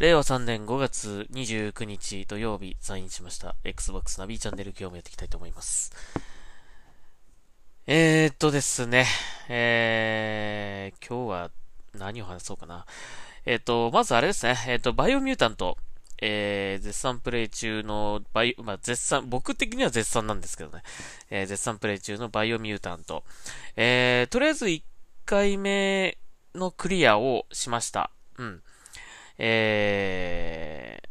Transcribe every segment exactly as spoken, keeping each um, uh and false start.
れいわさんねんごがつにじゅうくにち土曜日サインしました Xbox ナビチャンネル、今日もやっていきたいと思います。えーっとですね、えー、今日は何を話そうかな。えーっと、まずあれですね、えーっと、バイオミュータント、えー、絶賛プレイ中のバイオ、まあ、絶賛、僕的には絶賛なんですけどね、えー、絶賛プレイ中のバイオミュータント、えー、とりあえずいっかいめのクリアをしました。うん。えー、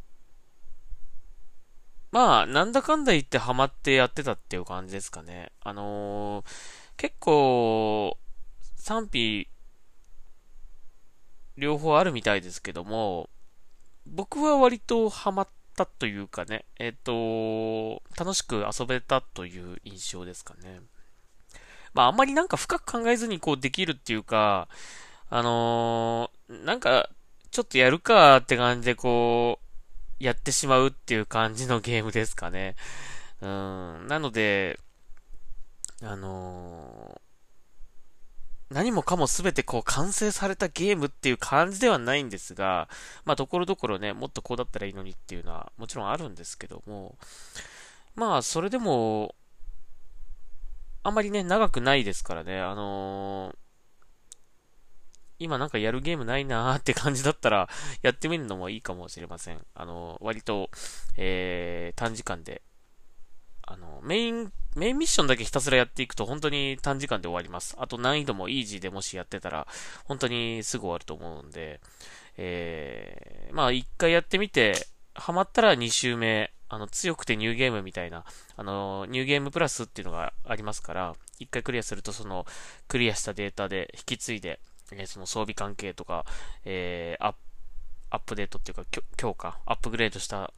まあ、なんだかんだ言ってハマってやってたっていう感じですかね。あのー、結構、賛否、両方あるみたいですけども、僕は割とハマったというかね、えっと、楽しく遊べたという印象ですかね。まあ、あんまりなんか深く考えずにこうできるっていうか、あのー、なんか、ちょっとやるかって感じでこう、やってしまうっていう感じのゲームですかね。うん、なので、あのー、何もかもすべてこう完成されたゲームっていう感じではないんですが、まあ、ところどころね、もっとこうだったらいいのにっていうのはもちろんあるんですけども、まあ、それでも、あんまりね、長くないですからね、あのー、今なんかやるゲームないなーって感じだったら、やってみるのもいいかもしれません。あのー、割と、えー、短時間で、あのー、メイン、メインミッションだけひたすらやっていくと本当に短時間で終わります。あと難易度もイージーでもしやってたら、本当にすぐ終わると思うんで、えー、まあ一回やってみて、ハマったらに周目、あの、強くてニューゲームみたいな、あの、ニューゲームプラスっていうのがありますから、一回クリアするとその、クリアしたデータで引き継いで、えー、その装備関係とか、えー、アップ、アップデートっていうか、強化、アップグレードした、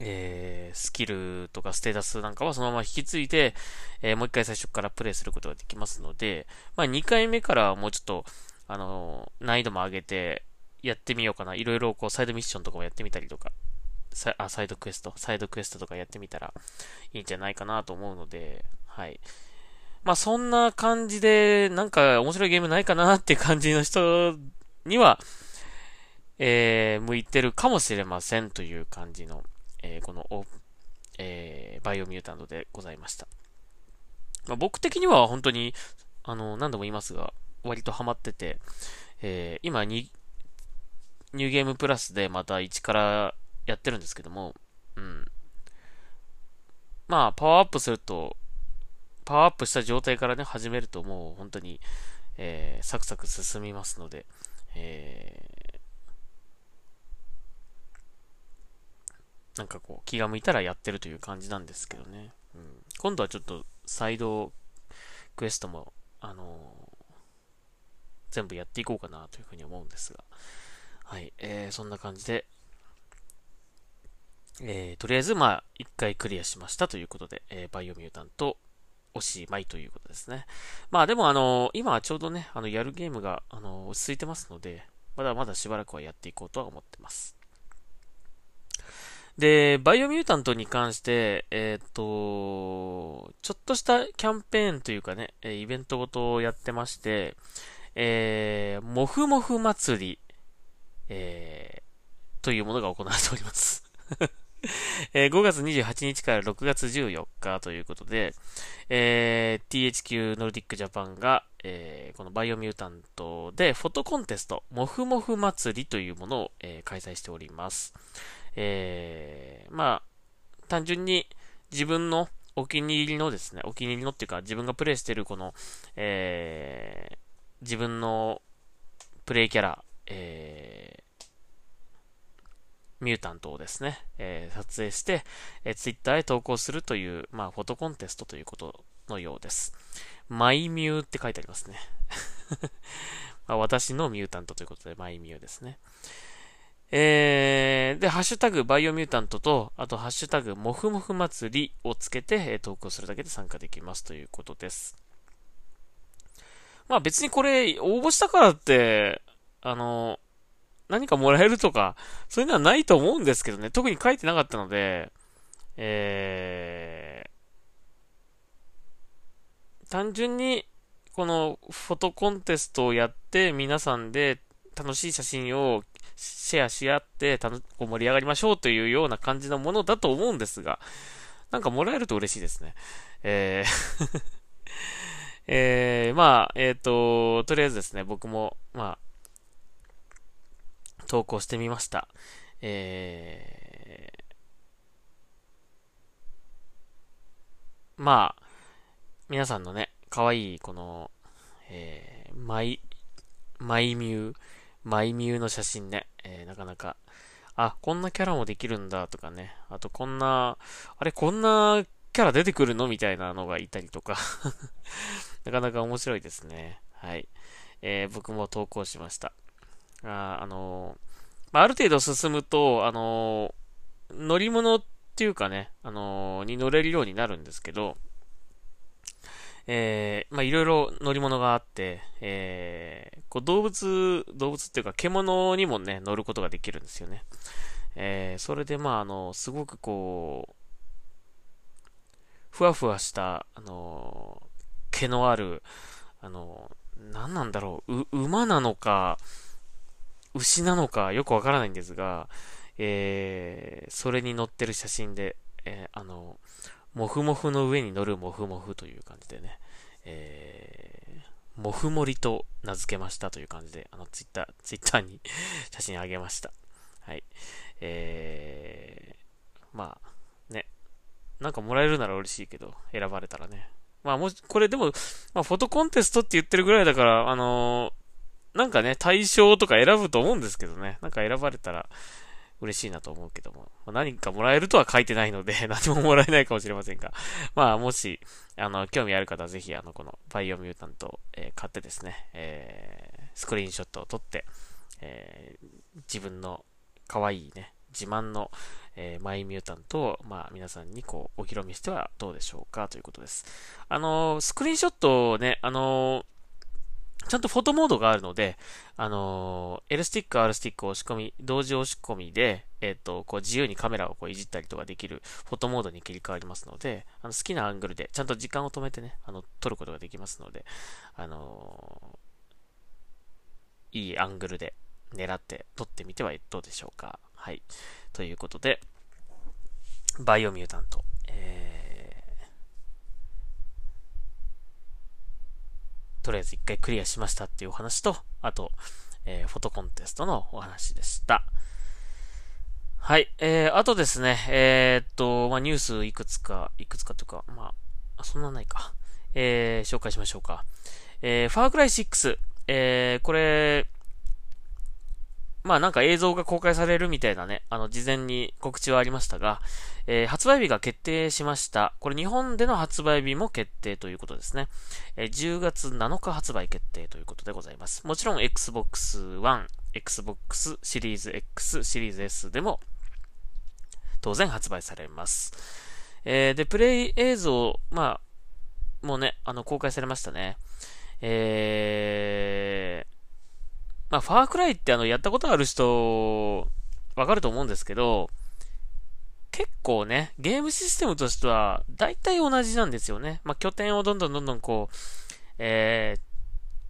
えー、スキルとかステータスなんかはそのまま引き継いで、えー、もう一回最初からプレイすることができますので、まあにかいめからもうちょっと、あの、難易度も上げて、やってみようかな。いろいろこう、サイドミッションとかもやってみたりとか。サ, あサイドクエスト、サイドクエストとかやってみたらいいんじゃないかなと思うので、はい。まあそんな感じで、なんか面白いゲームないかなって感じの人には、えー、向いてるかもしれませんという感じの、えー、このオ、えー、バイオミュータントでございました。まあ僕的には本当に、あの、何度も言いますが、割とハマってて、えー、今に、ニューゲームプラスでまたいちから、やってるんですけども、うん。まあ、パワーアップすると、パワーアップした状態からね、始めるともう本当に、えー、サクサク進みますので、えー、なんかこう、気が向いたらやってるという感じなんですけどね。うん、今度はちょっと、サイドクエストも、あのー、全部やっていこうかなというふうに思うんですが、はい、えー、そんな感じで、えー、とりあえず、まあ、一回クリアしましたということで、えー、バイオミュータントおしまいということですね。まあ、でも、あのー、今はちょうどね、あの、やるゲームが、あのー、落ち着いてますので、まだまだしばらくはやっていこうとは思ってます。で、バイオミュータントに関して、えー、っと、ちょっとしたキャンペーンというかね、イベントごとをやってまして、えー、もふもふ祭り、えー、というものが行われております。えー、ごがつにじゅうはちにちからろくがつじゅうよっかということで、えー、ティーエイチキュー Nordic Japan が、えー、このバイオミュータントでフォトコンテスト、もふもふ祭りというものを、えー、開催しております。えー、まあ、単純に自分のお気に入りのですね、お気に入りのっていうか自分がプレイしてるこの、えー、自分のプレイキャラ、えーミュータントをですね、えー、撮影して、えー、ツイッターへ投稿するという、まあ、フォトコンテストということのようです。マイミューって書いてありますね。まあ、私のミュータントということで、マイミューですね。えー、で、ハッシュタグ、バイオミュータントと、あと、ハッシュタグ、もふもふ祭りをつけて、えー、投稿するだけで参加できますということです。まあ、別にこれ、応募したからって、あの、何かもらえるとか、そういうのはないと思うんですけどね。特に書いてなかったので、えー、単純に、このフォトコンテストをやって、皆さんで楽しい写真をシェアし合ってたのこう盛り上がりましょうというような感じのものだと思うんですが、なんかもらえると嬉しいですね。えーえー、まあ、えっと、とりあえずですね、僕も、まあ、投稿してみました。えー、まあ、皆さんのね、可愛いこの、えー、マイ、マイミュー、マイミューの写真ね、えー、なかなか、あ、こんなキャラもできるんだとかね、あとこんな、あれ、こんなキャラ出てくるのみたいなのがいたりとか、なかなか面白いですね。はい。えー、僕も投稿しました。あ、あのー、まあ、ある程度進むと、あのー、乗り物っていうかね、あのー、に乗れるようになるんですけど、えー、まあいろいろ乗り物があって、えー、こう動物、動物っていうか獣にもね、乗ることができるんですよね。えー、それでまああの、すごくこう、ふわふわした、あの、毛のある、あの、何なんだろう、う、馬なのか、牛なのか、よくわからないんですが、えー、それに乗ってる写真で、えー、あの、モフモフの上に乗るモフモフという感じでね、えー、モフモリと名付けましたという感じで、あの、ツイッター、ツイッターに写真あげました。はい。えー、まあ、ね、なんかもらえるなら嬉しいけど、選ばれたらね。まあ、もし、これでも、まあ、フォトコンテストって言ってるぐらいだから、あのー、なんかね、対象とか選ぶと思うんですけどね、なんか選ばれたら、嬉しいなと思うけども、何かもらえるとは書いてないので何ももらえないかもしれませんが、まあもしあの興味ある方はぜひあのこのバイオミュータントを、えー、買ってですね、えー、スクリーンショットを撮って、えー、自分の可愛いね自慢の、えー、マイミュータントをまあ皆さんにこうお披露目してはどうでしょうかということです。あのー、スクリーンショットをねあのー。ちゃんとフォトモードがあるので、あのー、L スティック、R スティック押し込み、同時押し込みで、えっと、こう自由にカメラをこういじったりとかできるフォトモードに切り替わりますので、あの好きなアングルで、ちゃんと時間を止めてね、あの、撮ることができますので、あのー、いいアングルで狙って撮ってみてはどうでしょうか。はい。ということで、バイオミュータント。えーとりあえず一回クリアしましたっていうお話と、あと、えー、フォトコンテストのお話でした。はい。えー、あとですね、えー、っと、まあ、ニュースいくつか、いくつかというか、まあ、そんなないか。えー、紹介しましょうか。えー、ファークライシックス。えー、これ、まあなんか映像が公開されるみたいなね、あの事前に告知はありましたが、えー、発売日が決定しました。これ日本での発売日も決定ということですね。えー、じゅうがつなのか発売決定ということでございます。もちろん エックスボックスワン、Xbox Series X、Series S でも当然発売されます。えー、で、プレイ映像、まあ、もうね、あの公開されましたね。えー、まあ、ファークライってあのやったことある人わかると思うんですけど、結構ねゲームシステムとしては大体同じなんですよね。まあ、拠点をどんどんどんどんこう、え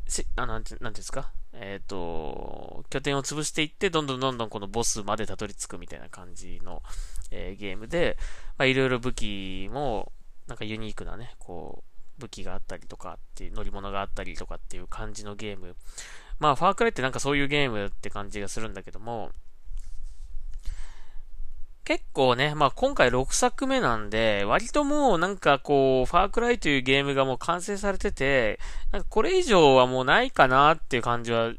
ー、あなんてなんですか、えっと拠点を潰していってどんどんどんどんこのボスまでたどり着くみたいな感じの、えー、ゲームで、まあいろいろ武器もなんかユニークなねこう武器があったりとかって乗り物があったりとかっていう感じのゲーム。まあ、ファークライってなんかそういうゲームって感じがするんだけども、結構ね、まあ今回ろくさくめなんで、割ともうなんかこう、ファークライというゲームがもう完成されてて、なんかこれ以上はもうないかなっていう感じは、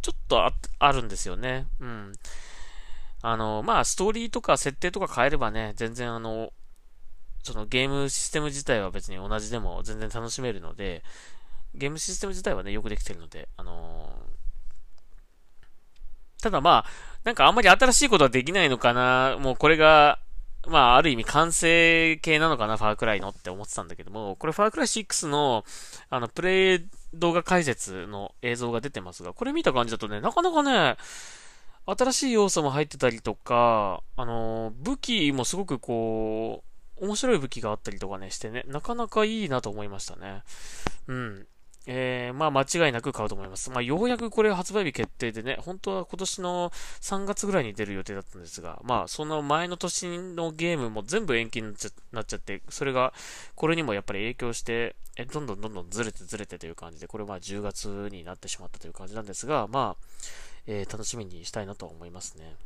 ちょっと あ, あるんですよね。うん。あの、まあストーリーとか設定とか変えればね、全然あの、そのゲームシステム自体は別に同じでも全然楽しめるので、ゲームシステム自体はね、よくできてるので、あのー、ただまあ、なんかあんまり新しいことはできないのかな、もうこれが、まあある意味完成形なのかな、ファークライのって思ってたんだけども、これファークライシックスの、あの、プレイ動画解説の映像が出てますが、これ見た感じだとね、なかなかね、新しい要素も入ってたりとか、あのー、武器もすごくこう、面白い武器があったりとかね、してね、なかなかいいなと思いましたね。うん。えー、まあ間違いなく買うと思います。まあようやくこれ発売日決定でね、本当は今年のさんがつぐらいに出る予定だったんですが、まあその前の年のゲームも全部延期になっちゃ、なっちゃって、それがこれにもやっぱり影響して、えどんどんどんどんずれてずれてという感じで、これはじゅうがつになってしまったという感じなんですが、まあ、えー、楽しみにしたいなと思いますね。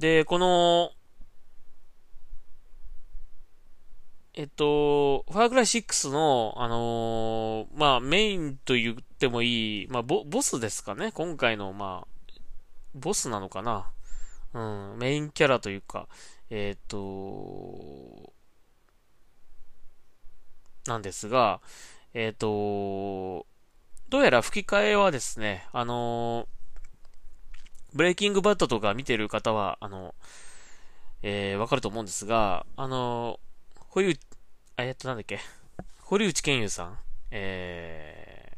で、この、えっと、ファークライシックスの、あのー、まあ、メインと言ってもいい、まあ、ボ、ボスですかね。今回の、まあ、ボスなのかな。うん、メインキャラというか、えっと、なんですが、えっと、どうやら吹き替えはですね、あのー、ブレイキングバッドとか見てる方は、あの、えー、わかると思うんですが、あのー、堀内、あ、えっと、なんだっけ。堀内健雄さん。え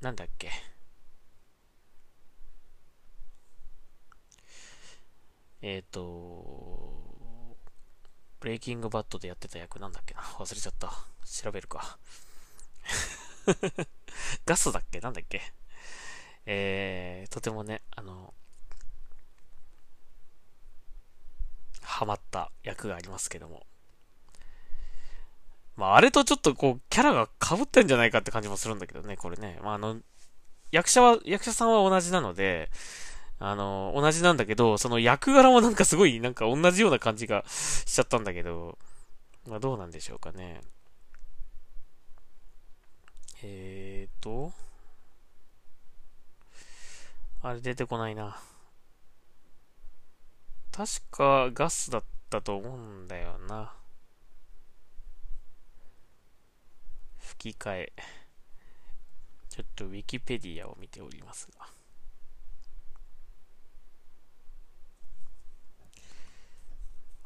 ー、なんだっけ。えっと、ブレイキングバッドでやってた役なんだっけな。忘れちゃった。調べるか。ガスだっけなんだっけ。えー、とてもね、あの、ハマった役がありますけども。まあ、あれとちょっとこう、キャラが被ってんじゃないかって感じもするんだけどね、これね。まあ、あの、役者は、役者さんは同じなので、あの、同じなんだけど、その役柄もなんかすごい、なんか同じような感じがしちゃったんだけど、まあ、どうなんでしょうかね。えーと、あれ出てこないな。確かガスだったと思うんだよな。吹き替え。ちょっとウィキペディアを見ておりますが。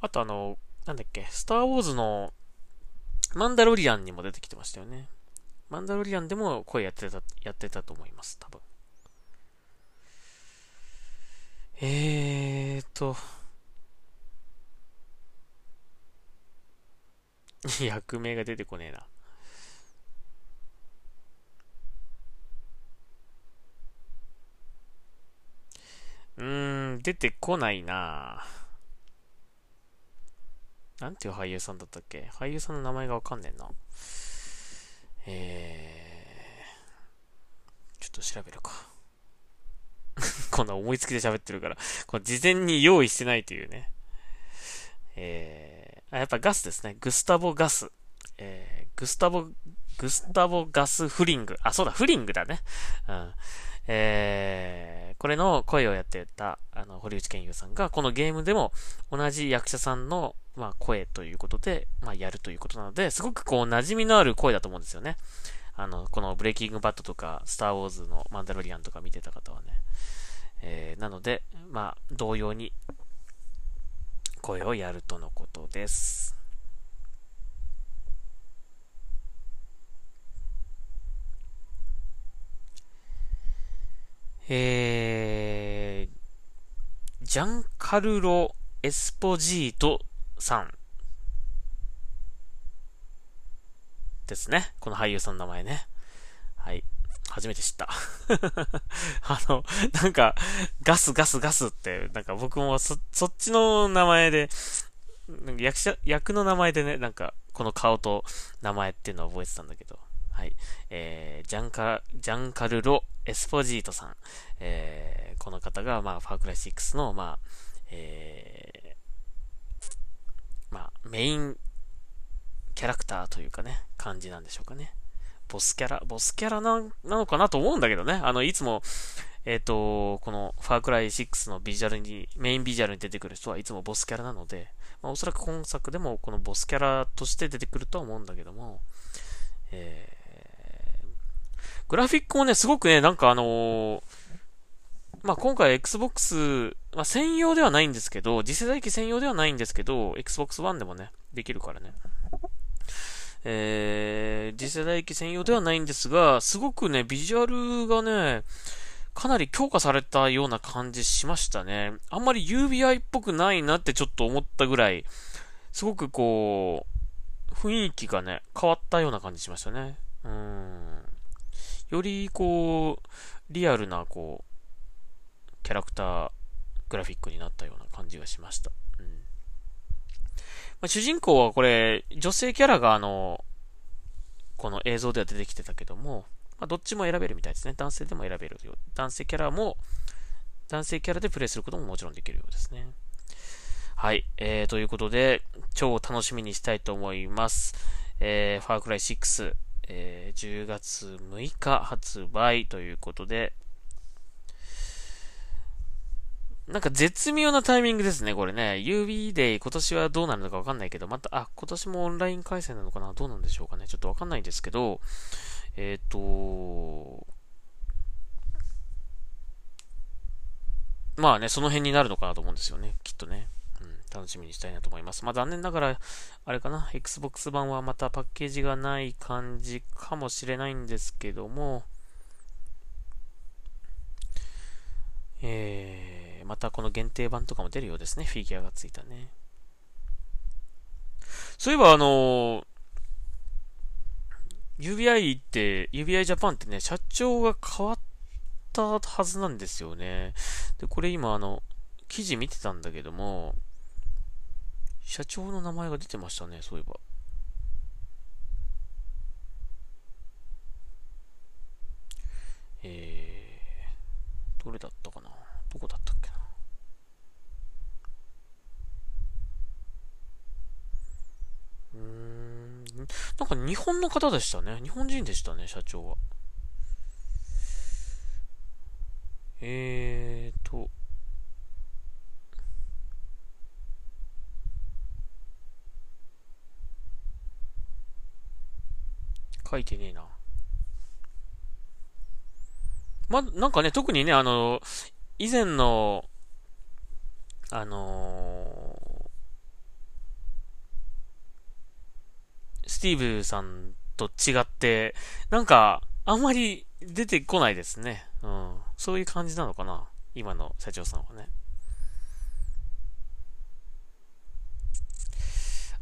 あとあの、なんだっけ、スター・ウォーズのマンダロリアンにも出てきてましたよね。マンダロリアンでも声やってた、やってたと思います、多分。えーと。役名が出てこねえな。うーん、出てこないな。なんていう俳優さんだったっけ？俳優さんの名前がわかんねえな。えー、ちょっと調べるか。こんな思いつきで喋ってるから、これ事前に用意してないというね。えー、あ、やっぱガスですね。グスタボガス。えー、グスタボ、グスタボガスフリング。あ、そうだ、フリングだね。うん。えー、これの声をやってた、あの、堀内健雄さんが、このゲームでも同じ役者さんの、まあ、声ということで、まあ、やるということなので、すごくこう、馴染みのある声だと思うんですよね。あの、このブレイキングバッドとか、スターウォーズのマンダロリアンとか見てた方はね。えー、なので、まあ、同様に、声をやるとのことです。えー、ジャンカルロ・エスポジートさん。ですね。この俳優さんの名前ね。はい。初めて知った。あの、なんか、ガスガスガスって、なんか僕もそ、そっちの名前で、なんか役者、役の名前でね、なんか、この顔と名前っていうのを覚えてたんだけど、はい。えー、ジャンカ、ジャンカルロ・エスポジートさん。えー、この方が、まあ、ファークライシックスの、まあ、えー、まあ、メイン、キャラクターというかね、感じなんでしょうかね。ボスキャラ、ボスキャラ な, なのかなと思うんだけどね。あの、いつも、えっ、ー、と、この、ファークライシックスのビジュアルに、メインビジュアルに出てくる人はいつもボスキャラなので、まあ、おそらく今作でもこのボスキャラとして出てくるとは思うんだけども、えー、グラフィックもね、すごくね、なんかあのー、まあ、今回 Xbox、まあ、専用ではないんですけど、次世代機専用ではないんですけど、エックスボックスワン でもね、できるからね。えー、次世代機専用ではないんですが、すごくね、ビジュアルがね、かなり強化されたような感じしましたね。あんまり ユービーアイ っぽくないなってちょっと思ったぐらい、すごくこう、雰囲気がね、変わったような感じしましたね。うん。より、こう、リアルな、こう、キャラクター、グラフィックになったような感じがしました。うん。まあ、主人公はこれ、女性キャラが、あの、この映像では出てきてたけども、まあ、どっちも選べるみたいですね。男性でも選べるよ。男性キャラも、男性キャラでプレイすることももちろんできるようですね。はい、えー、ということで、超楽しみにしたいと思います。えー、ファークライシックス、えー、じゅうがつむいか発売ということで、なんか絶妙なタイミングですね、これね。ユービー デイ、今年はどうなるのかわかんないけど、また、あ、今年もオンライン開催なのかな、どうなんでしょうかね。ちょっとわかんないんですけど、えっと、まあね、その辺になるのかなと思うんですよね、きっとね。楽しみにしたいなと思います。まあ残念ながら、あれかな、Xbox 版はまたパッケージがない感じかもしれないんですけども、えー、またこの限定版とかも出るようですね、フィギュアがついたね。そういえば、あのー、ユービーアイ って、ユービーアイ ジャパンってね、社長が変わったはずなんですよね。で、これ今、あの、記事見てたんだけども、社長の名前が出てましたね、そういえば。えー、どれだったかな？どこだったっけな？うーん、なんか日本の方でしたね。日本人でしたね、社長は。えーと、書いてねえな。ま、なんかね、特にね、あの、以前の、あのー、スティーブさんと違って、なんか、あんまり出てこないですね。うん。そういう感じなのかな。今の社長さんはね。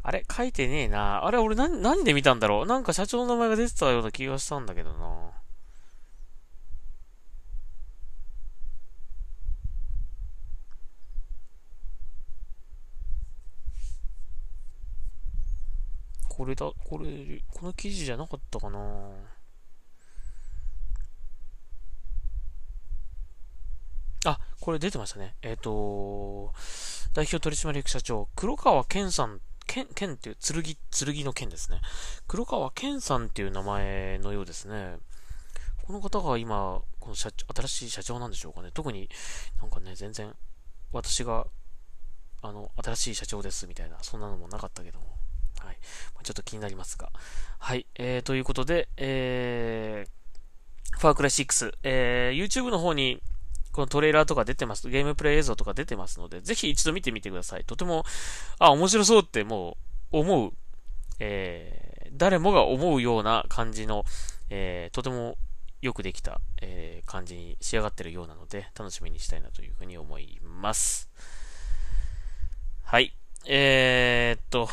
あれ書いてねえな。あれ俺な、なんで見たんだろう。なんか社長の名前が出てたような気がしたんだけどな。これだ、これ、この記事じゃなかったかな。あ、これ出てましたね。えっと、代表取締役社長、黒川健さん剣、剣っていう、剣、剣の剣ですね。黒川剣さんっていう名前のようですね。この方が今、この社長、新しい社長なんでしょうかね。特になんかね、全然、私が、あの、新しい社長ですみたいな、そんなのもなかったけども。はい。ちょっと気になりますが。はい。えー、ということで、えー、ファークライシックス、えー、YouTube の方に、このトレーラーとか出てます。ゲームプレイ映像とか出てますので、ぜひ一度見てみてください。とても、あ、面白そうってもう、思う、えー、誰もが思うような感じの、えー、とてもよくできた、えー、感じに仕上がってるようなので、楽しみにしたいなというふうに思います。はい。えー、っと、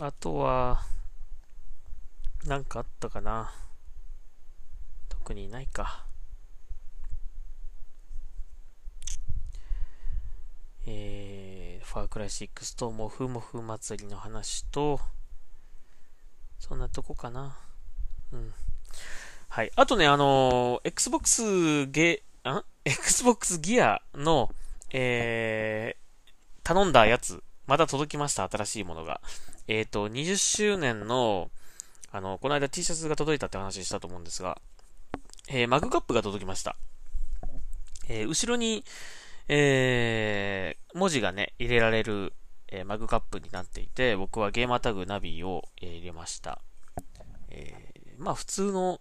あとは、なんかあったかな。特にないか。えー、ファークライシックスとモフモフ祭りの話と、そんなとこかな。うん。はい。あとね、あのー、Xbox ゲ、ん ?Xbox ギアの、えー、頼んだやつ、また届きました、新しいものが。えっと、にじゅっしゅうねんの、あの、この間 T シャツが届いたって話したと思うんですが、えー、マグカップが届きました。えー、後ろに、えー、文字がね、入れられる、えー、マグカップになっていて、僕はゲーマータグナビを、えー、入れました。えー、まあ普通の、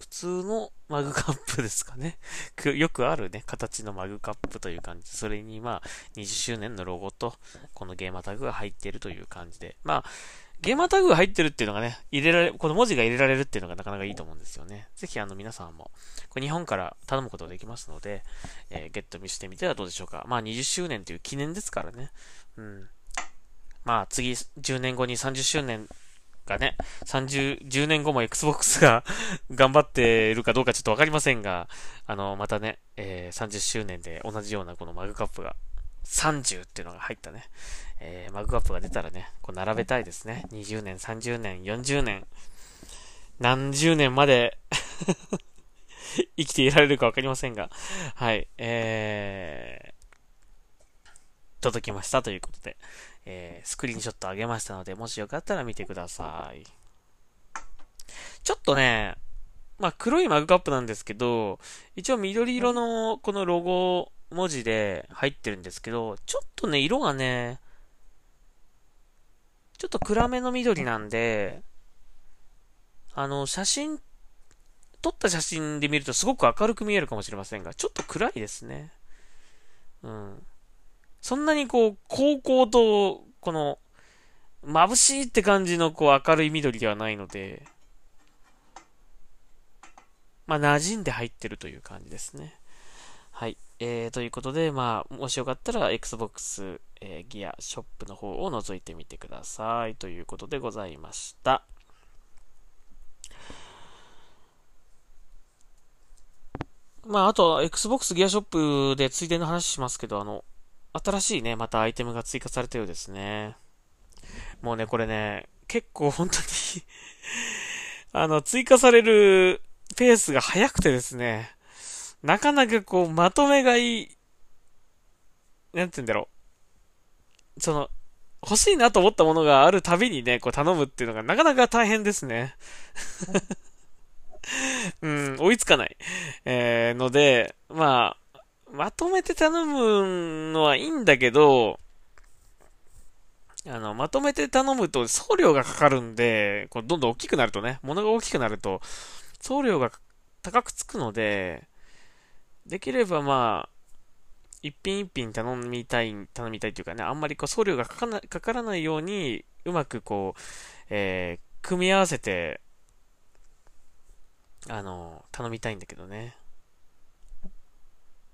普通のマグカップですかね。よくあるね、形のマグカップという感じ。それにまあにじゅっしゅうねんのロゴと、このゲーマータグが入っているという感じで。まあ、ゲーマータグが入ってるっていうのがね、入れられ、この文字が入れられるっていうのがなかなかいいと思うんですよね。ぜひあの皆さんも、これ日本から頼むことができますので、えー、ゲットしてみてはどうでしょうか。まあにじゅっしゅうねんという記念ですからね。うん。まあ次じゅうねんごにさんじゅっしゅうねんがね、30、じゅうねんごも Xbox が頑張っているかどうかちょっとわかりませんが、あの、またね、えー、さんじゅっしゅうねんで同じようなこのマグカップが、さんじゅうっていうのが入ったね、えー、マグカップが出たらね、こう並べたいですね。にじゅうねん、さんじゅうねん、よんじゅうねん、何十年まで、生きていられるかわかりませんが、はい、えー、届きましたということで、えー、スクリーンショットあげましたので、もしよかったら見てください。ちょっとね、まあ、黒いマグカップなんですけど、一応緑色のこのロゴ文字で入ってるんですけど、ちょっとね、色がね、ちょっと暗めの緑なんで、あの、写真、撮った写真で見るとすごく明るく見えるかもしれませんが、ちょっと暗いですね。うん。そんなにこう、光光と、この、眩しいって感じのこう、明るい緑ではないので、まあ、馴染んで入ってるという感じですね。はい。えー、ということで、まあ、もしよかったら、Xbox、えー、ギアショップの方を覗いてみてください。ということでございました。まあ、あと、Xbox ギアショップでついでの話しますけど、あの、新しいね、またアイテムが追加されたようですね。もうね、これね、結構本当に、あの、追加されるペースが早くてですね、なかなかこう、まとめがいい、なんて言うんだろう。その、欲しいなと思ったものがあるたびにね、こう頼むっていうのがなかなか大変ですね。うん、追いつかない。えー、ので、まあ、まとめて頼むのはいいんだけど、あの、まとめて頼むと送料がかかるんで、こうどんどん大きくなるとね、物が大きくなると、送料が高くつくので、できればまあ、一品一品頼みたい、頼みたいというかね、あんまりこう送料がかかな、かからないように、うまくこう、えー、組み合わせて、あの、頼みたいんだけどね。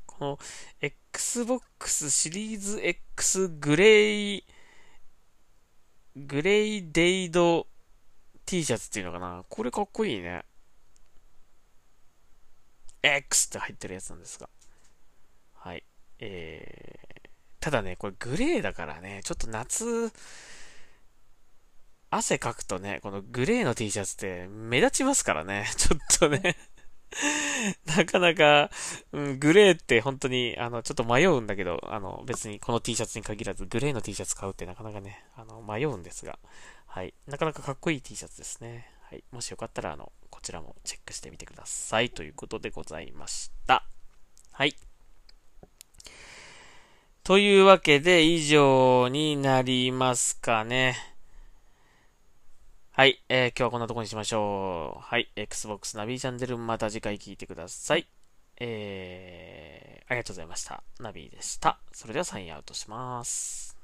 この Xbox シリーズ X グレイ、グレイデイド T シャツっていうのかな。これかっこいいね。X って入ってるやつなんですが。はい。えー、ただね、これグレーだからね、ちょっと夏、汗かくとね、このグレーの T シャツって目立ちますからね。ちょっとね。なかなか、うん、グレーって本当に、あの、ちょっと迷うんだけど、あの、別にこの T シャツに限らず、グレーの T シャツ買うってなかなかね、あの、迷うんですが、はい。なかなかかっこいい T シャツですね。はい。もしよかったら、あの、こちらもチェックしてみてください。ということでございました。はい。というわけで、以上になりますかね。はい、えー。今日はこんなところにしましょう。はい。Xbox ナビチャンネル、また次回聞いてください。えー、ありがとうございました。ナビでした。それではサインアウトします。